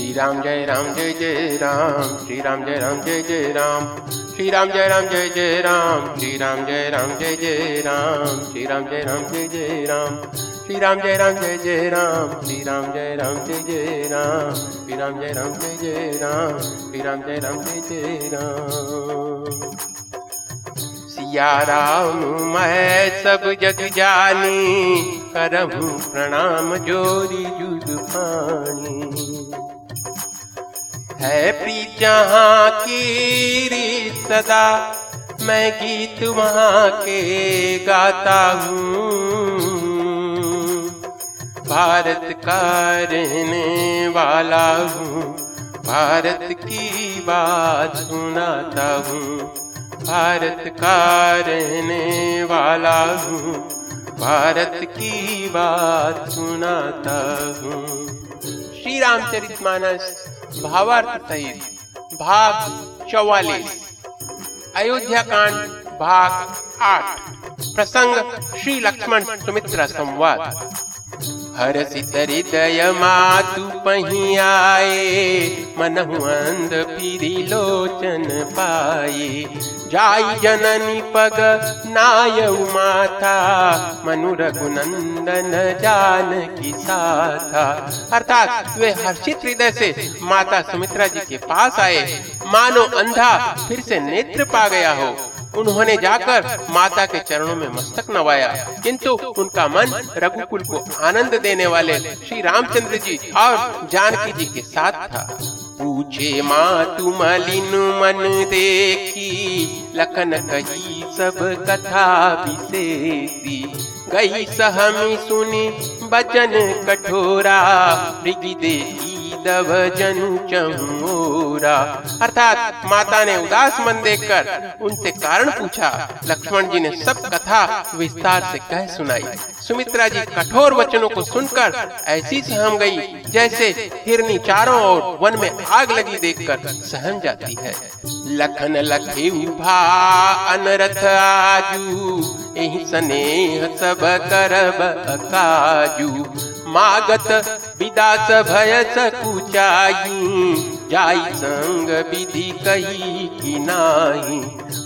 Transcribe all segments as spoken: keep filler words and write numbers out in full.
श्री राम जय राम जय जय राम, श्री राम जय राम जय जय राम, श्री राम जय राम जय जय राम, श्री राम जय राम जय जय राम, श्री राम जय राम जय जय राम, श्री राम जय राम जय जय राम, श्री राम जय राम जय जय राम, श्री राम जय राम जय जय राम, श्री राम जय राम जय जय राम। सिया राम मैं सब जग जानी, करहु प्रणाम जोरी जुद पानी। है प्रीत जहाँ की रीत सदा, मैं गीत वहाँ के गाता हूँ। भारत का रहने वाला हूँ, भारत की बात सुनाता हूँ, भारत का रहने वाला हूँ, भारत की बात सुनाता हूँ। श्री रामचरितमानस भावार्थ सहित भाग चौवालीस, अयोध्या कांड भाग आठ, प्रसंग श्री लक्ष्मण सुमित्रा संवाद। हरसित हृदय मातु पही आए, मनहु अंध पीरी लोचन पाए। जाई जननी पग नाय माता, मनु रघुनंदन जानकी साथा। अर्थात वे हर्षित हृदय से माता सुमित्रा जी के पास आए, मानो अंधा फिर से नेत्र पा गया हो। उन्होंने जाकर माता के चरणों में मस्तक नवाया, किंतु उनका मन रघुकुल को आनंद देने वाले श्री रामचंद्र जी और जानकी जी के साथ था। पूछे माँ तू मलिन मन देखी, लखन कही सब कथा विशेषी। गई सहमी सुनी बचन कठोरा, मृगी देती दव जनु चमोरा। अर्थात माता ने उदास मन देखकर उनसे कारण पूछा। लक्ष्मण जी ने सब कथा विस्तार से कह सुनाई। सुमित्रा जी कठोर वचनों को सुनकर ऐसी सहम गई जैसे हिरनी चारों ओर वन में आग लगी देखकर सहम जाती है। लखन लखे भा अनरथ आजू, एहि स्नेह सब करब काजू। मागत विदा भय सकुचाई, जाई संग विधि कही की नाही।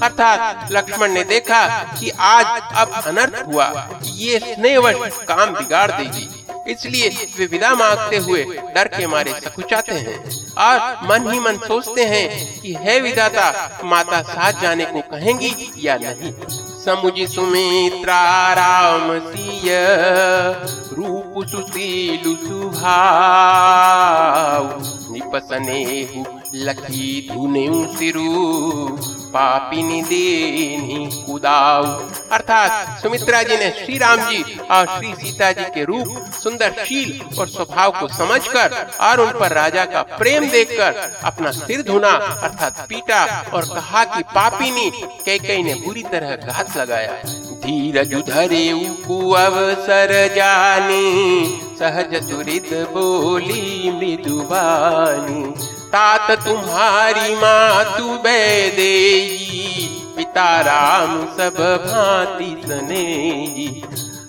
अर्थात लक्ष्मण ने देखा कि आज अब अनर्थ हुआ, ये स्नेहवश काम बिगाड़ देगी, इसलिए वे विदा मांगते हुए डर के मारे सकुचाते हैं और मन ही मन सोचते हैं कि हे विदाता, माता साथ जाने को कहेंगी या नहीं। समुझी सुमित्रा राम सिय, रूप सुशीलु सुभाव। निपसनेहु लखी धुनेउ सिरु, पापिनी देनी कुदाव। अर्थात सुमित्रा जी ने श्री राम जी और श्री सीता जी के रूप, सुंदर शील और स्वभाव को समझकर और उन पर राजा का प्रेम देखकर अपना सिर धुना अर्थात पीटा और कहा कि पापिनी कैकेयी ने बुरी तरह घात लगाया। धीरज धरे उकु अवसर जानी, सहज सुरित बोली मृदुवानी। तात तुम्हारी मातु बैदेयी, पिता राम सब भांति सनेयी।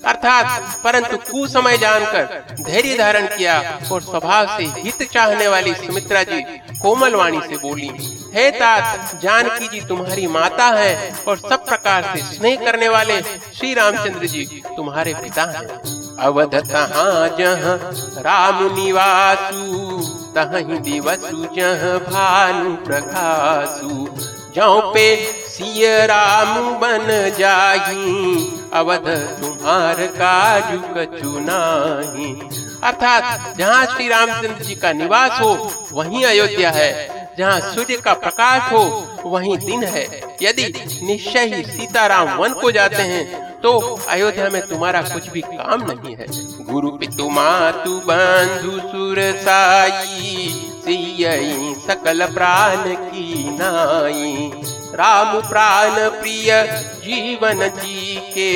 अर्थात परंतु कुसमय जानकर धैर्य धारण किया और स्वभाव से हित चाहने वाली सुमित्रा जी कोमल वाणी से बोली, हे तात, जानकी जी तुम्हारी माता है और सब प्रकार से स्नेह करने वाले श्री रामचंद्र जी तुम्हारे पिता हैं। अवध तहाँ जहाँ राम निवासु, तहीं दिवसु जहाँ भानु प्रकाशु। जहाँ पे सिय राम बन जाही, अवध तुम्हार काजु कछु नाही। अर्थात जहाँ श्री रामचंद्र जी का निवास हो वहीं अयोध्या है, जहाँ सूर्य का प्रकाश हो वहीं दिन है। यदि निश्चय ही सीताराम वन को जाते हैं तो अयोध्या में तुम्हारा कुछ भी काम नहीं है। गुरु पितु मातु बंधु सुरसाई, सियई सकल प्राण की नाई। राम प्राण प्रिय जीवन जी के,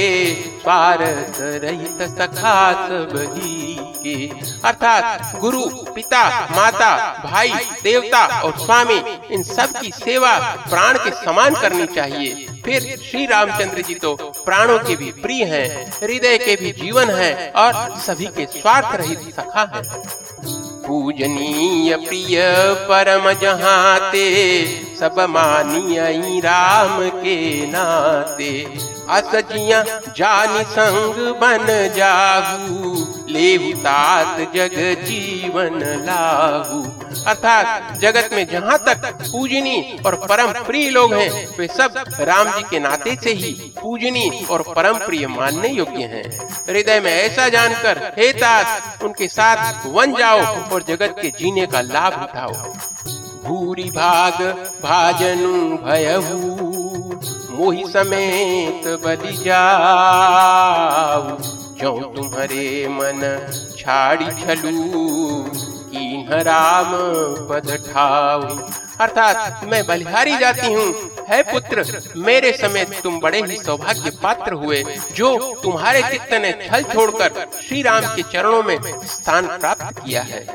स्वार्थ रहित सखा सब ही के। अर्थात गुरु, पिता, माता, भाई, देवता और स्वामी, इन सब की सेवा प्राण के समान करनी चाहिए। फिर श्री रामचंद्र जी तो प्राणों के भी प्रिय हैं, हृदय के भी जीवन हैं और सभी के स्वार्थ रहित सखा हैं। पूजनीय प्रिय परम जहाँ ते सब मानिय राम के नाते। असजिया जानि संग बन जाहू लेहु तात जग जीवन लाहू। अर्थात जगत में जहाँ तक पूजनीय और परम प्रिय लोग हैं वे सब राम जी के नाते से ही पूजनीय और परम प्रिय मानने योग्य हैं। हृदय में ऐसा जानकर हे तात उनके साथ वन जाओ और जगत के जीने का लाभ उठाओ। भूरी भाग भाजनु भयहू मोहि समेत बलि जाऊ। जो तुम्हारे मन छाड़ी छलू कीन्ह राम पद ठाऊ। अर्थात मैं बलिहारी जाती हूँ है पुत्र, मेरे समेत तुम बड़े ही सौभाग्य पात्र हुए जो तुम्हारे चित्त ने छल छोड़कर श्री राम के चरणों में स्थान प्राप्त किया है।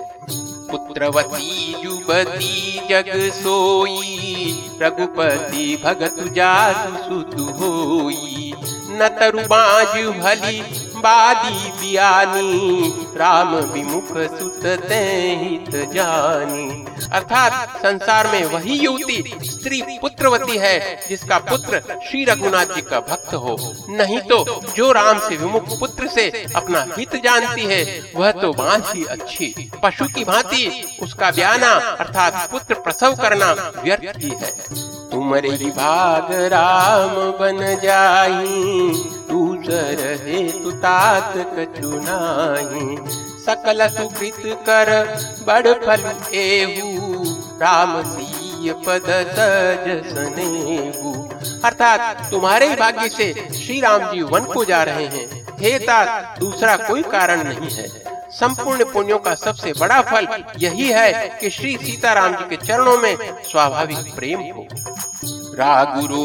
पुत्रवती युवती जग सोई रघुपति भगत जासु सुत होई। न तरु बाज भली बादी बियानी राम विमुख सुत तेहित जानी। अर्थात संसार में वही युवती स्त्री पुत्रवती है जिसका पुत्र श्री रघुनाथ जी का भक्त हो, नहीं तो जो राम से विमुख पुत्र से अपना हित जानती है वह तो बांझी अच्छी पशु की भांति उसका ब्याना अर्थात पुत्र प्रसव करना व्यर्थ ही है। तुम्हारे भाग राम बन जाई दूसर हेतु तात कछु नाहीं। सकल सुकृत कर बड़ फल एहू राम सीय पद सज सनेहू। अर्थात तुम्हारे भाग्य से श्री राम जी वन को जा रहे हैं हे तात, दूसरा कोई कारण नहीं है। संपूर्ण पुण्यों का सबसे बड़ा फल यही है कि श्री सीताराम जी के चरणों में स्वाभाविक प्रेम हो। राघुरोसा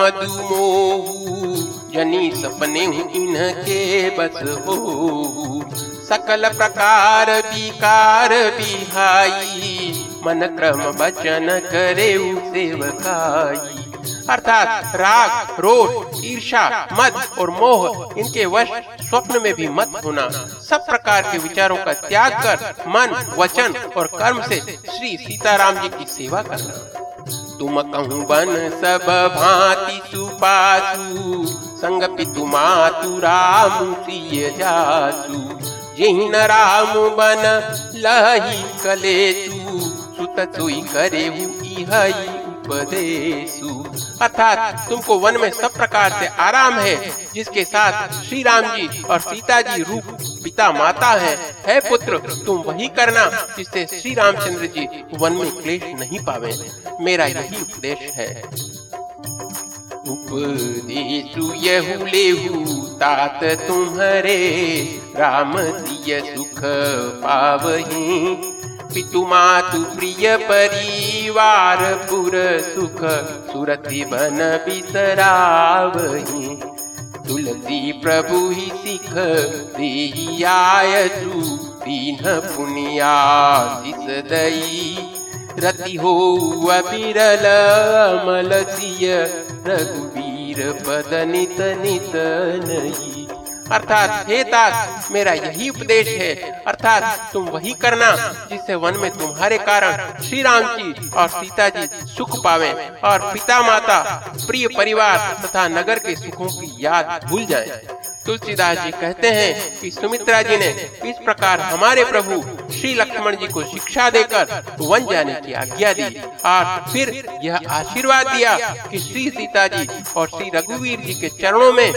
मधुमोहू जनी सपने इनके बस हो। सकल प्रकार विकार बिहाई मन क्रम बचन करे सेवकाई। अर्थात राग रोष ईर्षा मद और मोह इनके वश स्वप्न में भी मत होना। सब प्रकार के विचारों का त्याग कर मन वचन और कर्म से श्री सीताराम जी की सेवा करना। तुम कहूँ बन सब भांति सुपासु संग पितु मातु राम सिय जासु। यही न राम बन लही कलेतु सुत सोई करेहु इहई। अर्थात तुमको वन में सब प्रकार से आराम है जिसके साथ श्री राम जी और सीता जी रूप पिता माता है। है पुत्र तुम वही करना जिससे श्री रामचंद्र जी वन में क्लेश नहीं पावे, मेरा यही उपदेश है। उपदेशु यहु लेहु तात तुम्हारे राम सिय सुख पावहीं। पितु मातु प्रिय परिवार पुर सुख सुरति बन बिसरावहि। तुलसी प्रभु ही सिख देहि आयसु दीन पुनियासिस दई। रति हो अबिरल अमल सिय रघुबीर पद नित नित नई। अर्थात हे तात मेरा यही उपदेश है, अर्थात तुम वही करना जिससे वन में तुम्हारे कारण श्री राम जी और सीता जी सुख पावे और पिता माता प्रिय परिवार तथा नगर के सुखों की याद भूल जाए। तुलसीदास जी कहते हैं कि सुमित्रा जी ने इस प्रकार हमारे प्रभु श्री लक्ष्मण जी को शिक्षा देकर वन जाने की आज्ञा दी और फिर यह आशीर्वाद दिया कि श्री सीता जी और श्री रघुवीर जी के चरणों में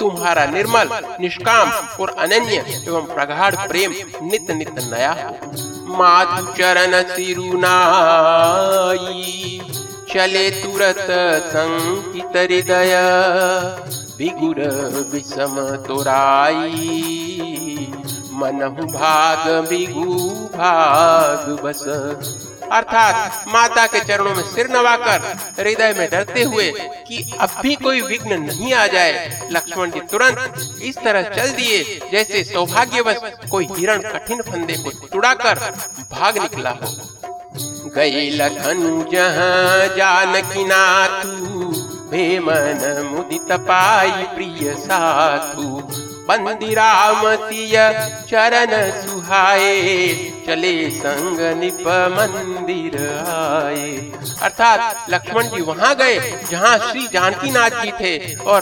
तुम्हारा निर्मल निष्काम और अनन्य एवं प्रगाढ़ प्रेम नित नित नया हो। माधु चरण सिरुनाई चले तुरत संकित हृदय। बिगुर विषम तुराई मनहु भाग बिगु भाग बस। अर्थात माता के चरणों में सिर नवाकर हृदय में डरते हुए कि अब भी कोई विघ्न नहीं आ जाए लक्ष्मण जी तुरंत इस तरह चल दिए जैसे सौभाग्यवश कोई हिरण कठिन फंदे को तुड़ाकर भाग निकला हो। गई लखनु जहाँ जानकी नाथू भेमन मुदित पाई प्रिय साथू। बंदी राम सिय चरण सुहा खाए, चले संग निप मंदिर आए। अर्थात लक्ष्मण जी वहाँ गए जहाँ श्री जानकीनाथ जी थे और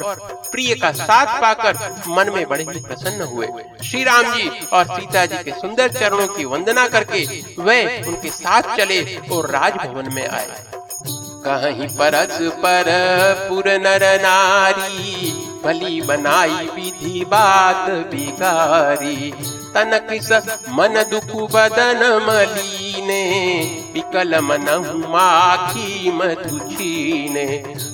प्रिय का साथ पाकर मन में बड़े ही प्रसन्न हुए। श्री राम जी और सीता जी के सुंदर चरणों की वंदना करके वे उनके साथ चले और राजभवन में आए। कहीं परस पर पुर नर नारी, भली बनाई विधि बात बिगारी। तनक मन दुख बदन मलीने, विकल मनहु माखी मधु छीने।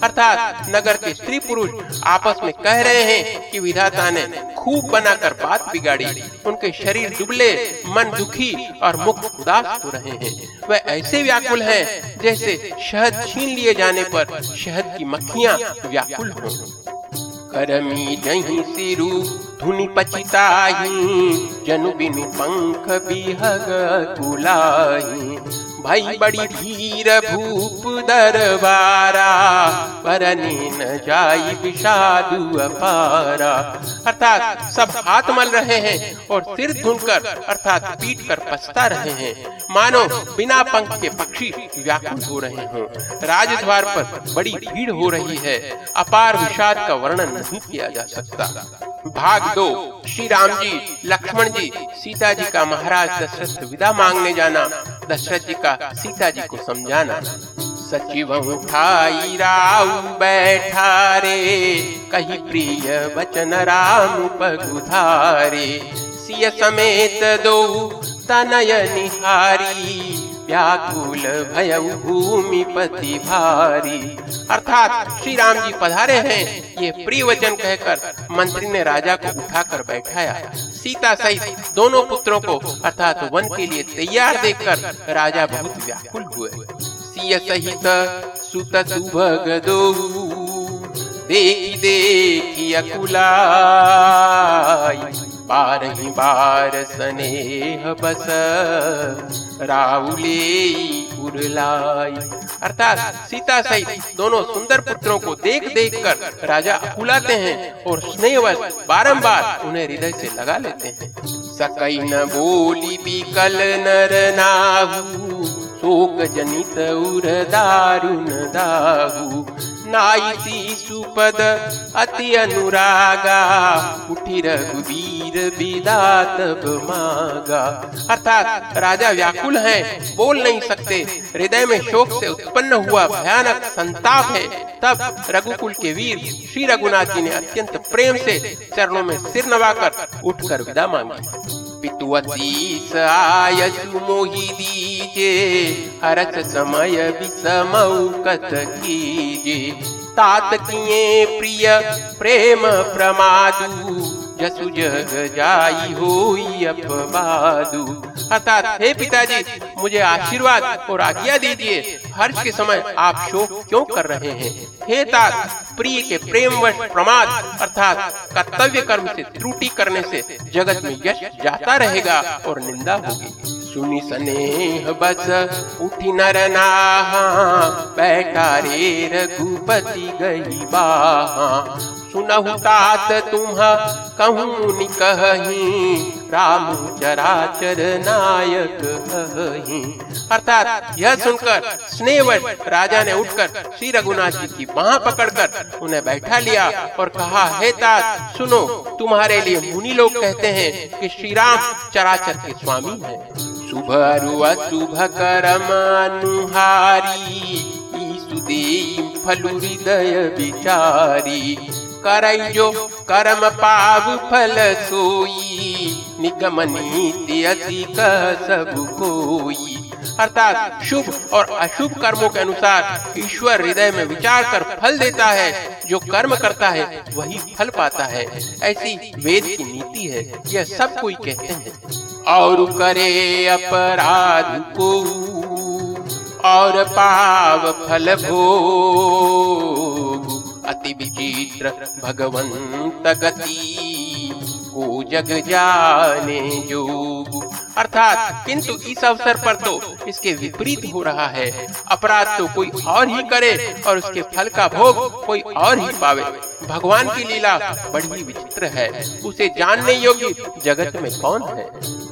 अर्थात नगर के स्त्री पुरुष आपस में कह रहे हैं कि विधाता ने खूब बनाकर बात बिगाड़ी। उनके शरीर दुबले, मन दुखी और मुख उदास हो रहे हैं। वह ऐसे व्याकुल हैं जैसे शहद छीन लिए जाने पर शहद की मक्खियाँ व्याकुल हों। करमी जहीं सिरु धुनि पचिताही, जनु बिनु पंख बिहग तुलाही। भाई बड़ी धीर भूप दरबारा, परने न जाई विषादु अपारा। अर्थात सब हाथ मल रहे हैं और सिर धुनकर अर्थात पीट कर पछता रहे हैं, मानो बिना पंख के पक्षी व्याकुल हो रहे हों। राजद्वार पर बड़ी भीड़ हो रही है, अपार विषाद का वर्णन नहीं किया जा सकता। भाग दो। श्री राम जी, लक्ष्मण जी, सीता जी का महाराज दशरथ विदा मांगने जाना, दशरथ जी का सीता जी को समझाना। सचिव उठाई राम बैठा रे, कही प्रिय वचन राम पगुधारे। सिय समेत दो तनय निहारी, व्याकुल भयउ भूमिपति भारी। अर्थात श्री राम जी पधारे हैं, ये प्रिय वचन कहकर मंत्री ने राजा को उठाकर बैठाया। सीता सहित दोनों पुत्रों को अर्थात वन के लिए तैयार देखकर राजा बहुत व्याकुल हुए। सिय सहित सुत सुभग दोहु, देखी देखी अकुलाई। बारही बार स्नेह बस, राउले उरलाई। अर्थात सीता सहित दोनों सुंदर पुत्रों को देख देख कर राजा अकुलाते हैं और स्नेहवश बारंबार उन्हें हृदय से लगा लेते हैं। सकई न बोली बिकल नर नाहु, शोक जनित उर दारुण दाहु। नाई सुपद अति अनुरागा, उठी रघुवीर विदा तब मागा। अर्थात राजा व्याकुल हैं, बोल नहीं सकते, हृदय में शोक से उत्पन्न हुआ भयानक संताप है। तब रघुकुल के वीर श्री रघुनाथ जी ने अत्यंत प्रेम से चरणों में सिर नवाकर उठकर विदा मांगी। पितुवती आय सुमोहि दीजे, हरत समय विसमौकत कीजे। तात किए प्रिय प्रेम प्रमादु, जसु जग जाई होई अपवादु। अर्थात हे पिताजी, मुझे आशीर्वाद और आज्ञा दीजिए, हर्ष के समय आप शोक क्यों कर रहे हैं? हे तात, प्रिय के प्रेमवश प्रमाद अर्थात कर्तव्य कर्म से त्रुटि करने से जगत में यश जाता रहेगा और निंदा होगी। सुनी स्नेह बस उठी नर नाहा, बैठा रे रघुपति गई बाहा। सुनहु तात तुम्हा कहूँ निकहि, राम चराचर नायक हहि। अर्थात यह सुनकर स्नेहवश राजा ने उठकर श्री रघुनाथ जी की बाँह पकड़कर उन्हें बैठा लिया और कहा, हे तात सुनो, तुम्हारे लिए मुनि लोग कहते हैं कि श्री राम चराचर के स्वामी हैं। शुभ अरुआ शुभ करम अनुहारी, ईसु देई फलु हृदय बिचारी। करई जो कर्म पावु फल सोई, निगम नीति अति का सब कोई। अर्थात शुभ और अशुभ कर्मों के अनुसार ईश्वर हृदय में विचार कर फल देता है। जो कर्म करता है वही फल पाता है, ऐसी वेद की नीति है, यह सब कोई कहते हैं। और करे अपराध को, और पाव फल भोग। अति विचित्र भगवंत गति, को जग जाने जोग। अर्थात किंतु इस अवसर पर तो इसके विपरीत हो रहा है। अपराध तो कोई और ही करे और उसके फल का भोग कोई और ही पावे। भगवान की लीला बड़ी विचित्र है, उसे जानने योग्य जगत में कौन है।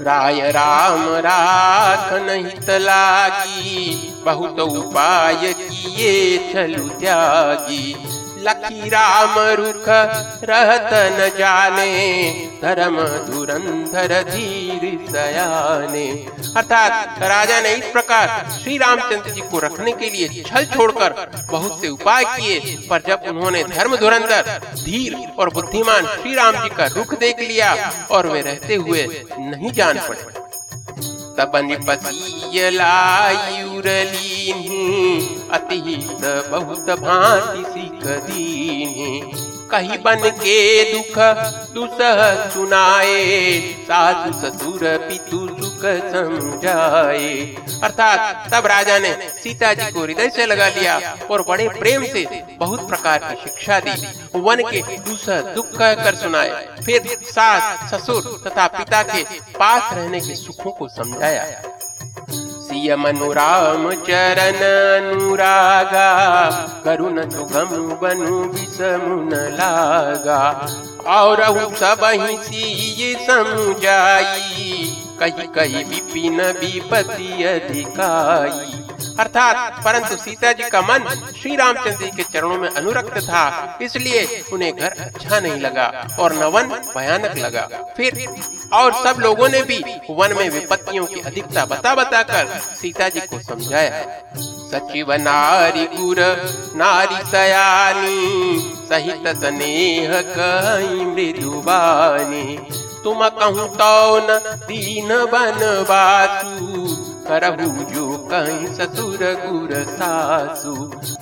राय राम राख नहित लागी, बहुत उपाय किए चलु त्यागी। लकी राम रुख रहत न जाने, धर्म धुरंधर धीर सयाने। अर्थात राजा ने इस प्रकार श्री रामचंद्र जी को रखने के लिए छल छोड़कर बहुत से उपाय किए, पर जब उन्होंने धर्म धुरंधर धीर और बुद्धिमान श्री राम जी का रुख देख लिया और वे रहते हुए नहीं जान पड़े। तबनि पसीय लायुरलीन्हि, अतिहित बहुत भांति सिख दीन्हि। कही बन के दुख दुसह सुनाए, सासु ससुर पितु सुख समझाए। अर्थात तब राजा ने सीता जी को हृदय से लगा लिया और बड़े प्रेम से बहुत प्रकार की शिक्षा दी। वन के दुसह दुख कह कर सुनाए, फिर सास ससुर तथा पिता के पास रहने के सुखों को समझाया। सिय मनोराम चरण अनुरागा, करुण सुगम बनु बिसमुन लागा। और सब सिय समझाई, कही कही विपिन विपति अधिकाई। अर्थात परंतु सीता जी का मन श्री रामचंद्र जी के चरणों में अनुरक्त था, इसलिए उन्हें घर अच्छा नहीं लगा और नवन भयानक लगा। फिर और सब लोगों ने भी वन में विपत्तियों की अधिकता बता बता कर सीता जी को समझाया। सचिव नारी गुर नारी सयानी, सहित स्नेह कहीं मृदुबानी। तुम कहूँ तो न दीन बनवासु, करहु जो कहीं ससुर गुर सासु।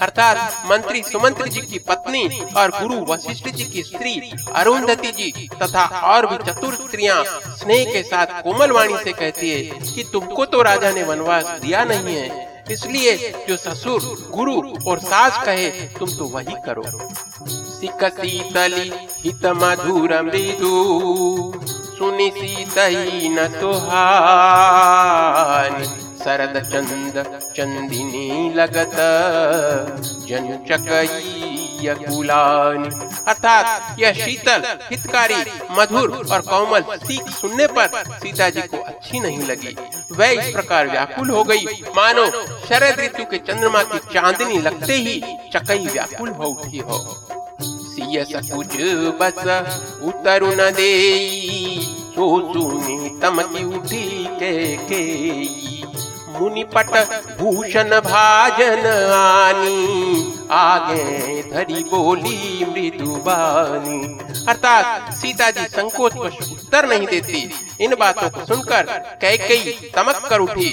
अर्थात मंत्री सुमंत्र जी की पत्नी और गुरु वशिष्ठ जी की स्त्री अरुंधति जी तथा और भी चतुर स्त्रियाँ स्नेह के साथ कोमल वाणी से कहती है कि तुमको तो राजा ने वनवास दिया नहीं है, इसलिए जो ससुर गुरु और सास कहे तुम तो वही करो। सिक शीतली हित मधुर मृदु, सुनि सीतहि न तुहानि। शरद चंद चंदिनी लगत, जनु चकई यकुलानि। अर्थात यह शीतल हितकारी मधुर और कोमल सीख सुनने पर सीता जी को अच्छी नहीं लगी। वह इस प्रकार व्याकुल हो गई मानो शरद ऋतु के चंद्रमा की चांदनी लगते ही चकई व्याकुल हो उठी हो। सिय सकुज बस उतरु न देई, सो सुनी तमकी उठी के केई। मुनिपट भूषण भाजन आनी, आगे धरी बोली मृदुबानी। अर्थात सीता जी संकोच वश उत्तर नहीं देती। इन बातों को सुनकर कैकेयी तमक कर उठी।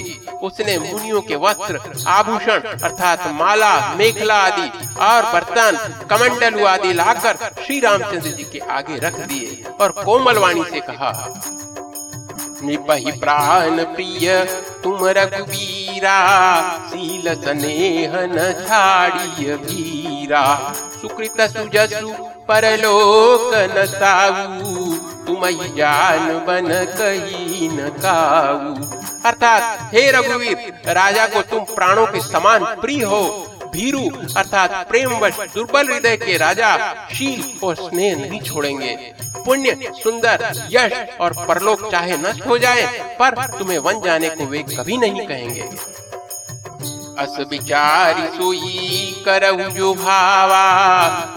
उसने मुनियों के वस्त्र आभूषण अर्थात माला मेखला आदि और बर्तन कमंडलू आदि लाकर श्री रामचंद्र जी के आगे रख दिए और कोमल वाणी से कहा। निपहि प्राण प्रिय तुम रघुवीरा, सील स्नेह न छाड़िय भीरा। सुकृत सुजसु परलोक न साऊ, तुमहि जान बन कही न काऊ। अर्थात हे रघुवीर, राजा को तुम प्राणों के समान प्रिय हो। भीरू अर्थात प्रेमवश दुर्बल हृदय के राजा शील और स्नेह नहीं छोड़ेंगे। पुण्य सुंदर यश और परलोक चाहे नष्ट हो जाए, पर तुम्हें वन जाने को वे कभी नहीं कहेंगे। अस विचारि सोई करहु जो भावा,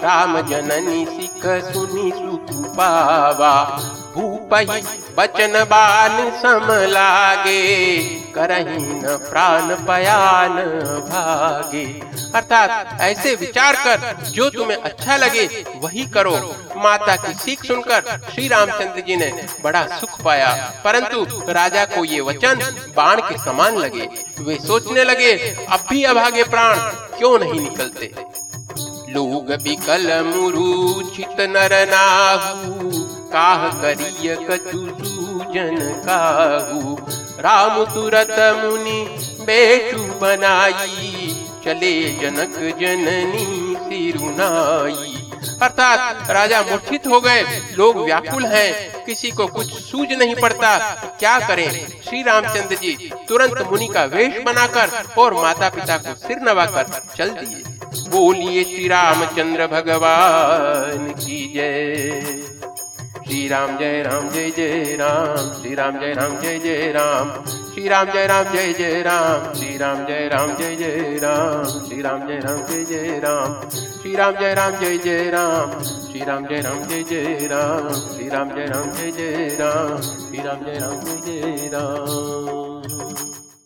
राम जननी सिख सुनि सुख पावा। भूपहि बचन बान सम लागे, करहि न प्राण पयान भागे। अर्थात ऐसे विचार कर जो तुम्हें अच्छा लगे वही करो। माता की सीख सुनकर श्री रामचंद्र जी ने बड़ा सुख पाया, परंतु राजा को ये वचन बाण के समान लगे। वे सोचने लगे, अब भी अभागे प्राण क्यों नहीं निकलते। लोग बिकल मुरुचित नर नाहू, काह करिय कछु सूजन काहू। राम तुरत मुनि बेटू बनाई, चले जनक जननी सिरुनाई। अर्थात राजा मूर्छित हो गए, लोग व्याकुल हैं, किसी को कुछ सूझ नहीं पड़ता, क्या करें। श्री रामचंद्र जी तुरंत मुनि का वेश बनाकर और माता पिता को सिर नवाकर चल दिए। बोलिए श्री रामचंद्र भगवान की जय। श्री राम जय राम जय जय राम, श्री राम जय राम जय जय राम, श्री राम जय राम जय जय राम, श्री राम जय राम जय जय राम, श्री राम जय राम जय जय राम, श्री राम जय राम जय जय राम, श्री राम जय राम जय जय राम, श्री राम जय राम जय जय राम, श्री राम जय राम जय जय राम।